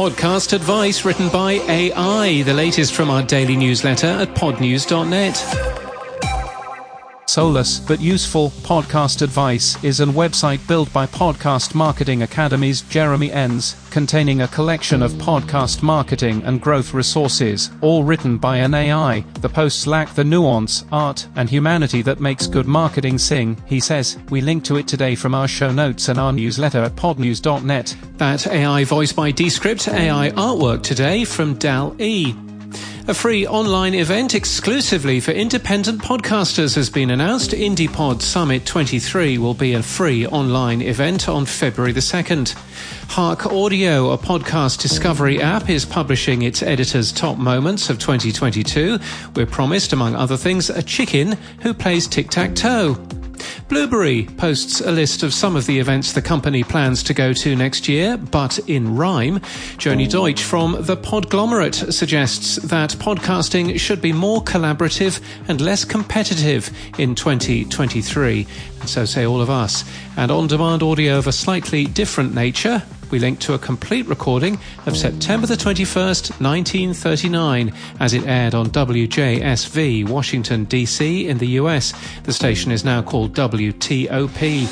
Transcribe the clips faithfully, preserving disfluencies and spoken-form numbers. Podcast Advice written by A I, the latest from our daily newsletter at podnews dot net. Soulless but useful podcast advice is a website built by Podcast Marketing Academy's Jeremy Enns, containing a collection of podcast marketing and growth resources, all written by an A I. The posts lack the nuance, art, and humanity that makes good marketing sing, he says. We link to it today from our show notes and our newsletter at podnews dot net. That A I voice by Descript, A I artwork today from D A L L E. A free online event exclusively for independent podcasters has been announced. IndiePod Summit twenty-three will be a free online event on February the second. Hark Audio, a podcast discovery app, is publishing its editor's top moments of twenty twenty-two. We're promised, among other things, a chicken who plays tic-tac-toe. Blueberry posts a list of some of the events the company plans to go to next year, but in rhyme. Joni Deutsch from The Podglomerate suggests that podcasting should be more collaborative and less competitive in twenty twenty-three. And so say all of us. And on-demand audio of a slightly different nature. We link to a complete recording of September the twenty-first, nineteen thirty-nine, as it aired on W J S V, Washington, D C in the U S. The station is now called W T O P.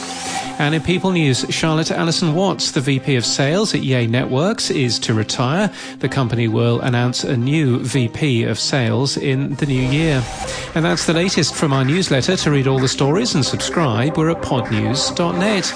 And in People News, Charlotte Allison Watts, the V P of Sales at E A Networks, is to retire. The company will announce a new V P of Sales in the new year. And that's the latest from our newsletter. To read all the stories and subscribe, we're at podnews dot net.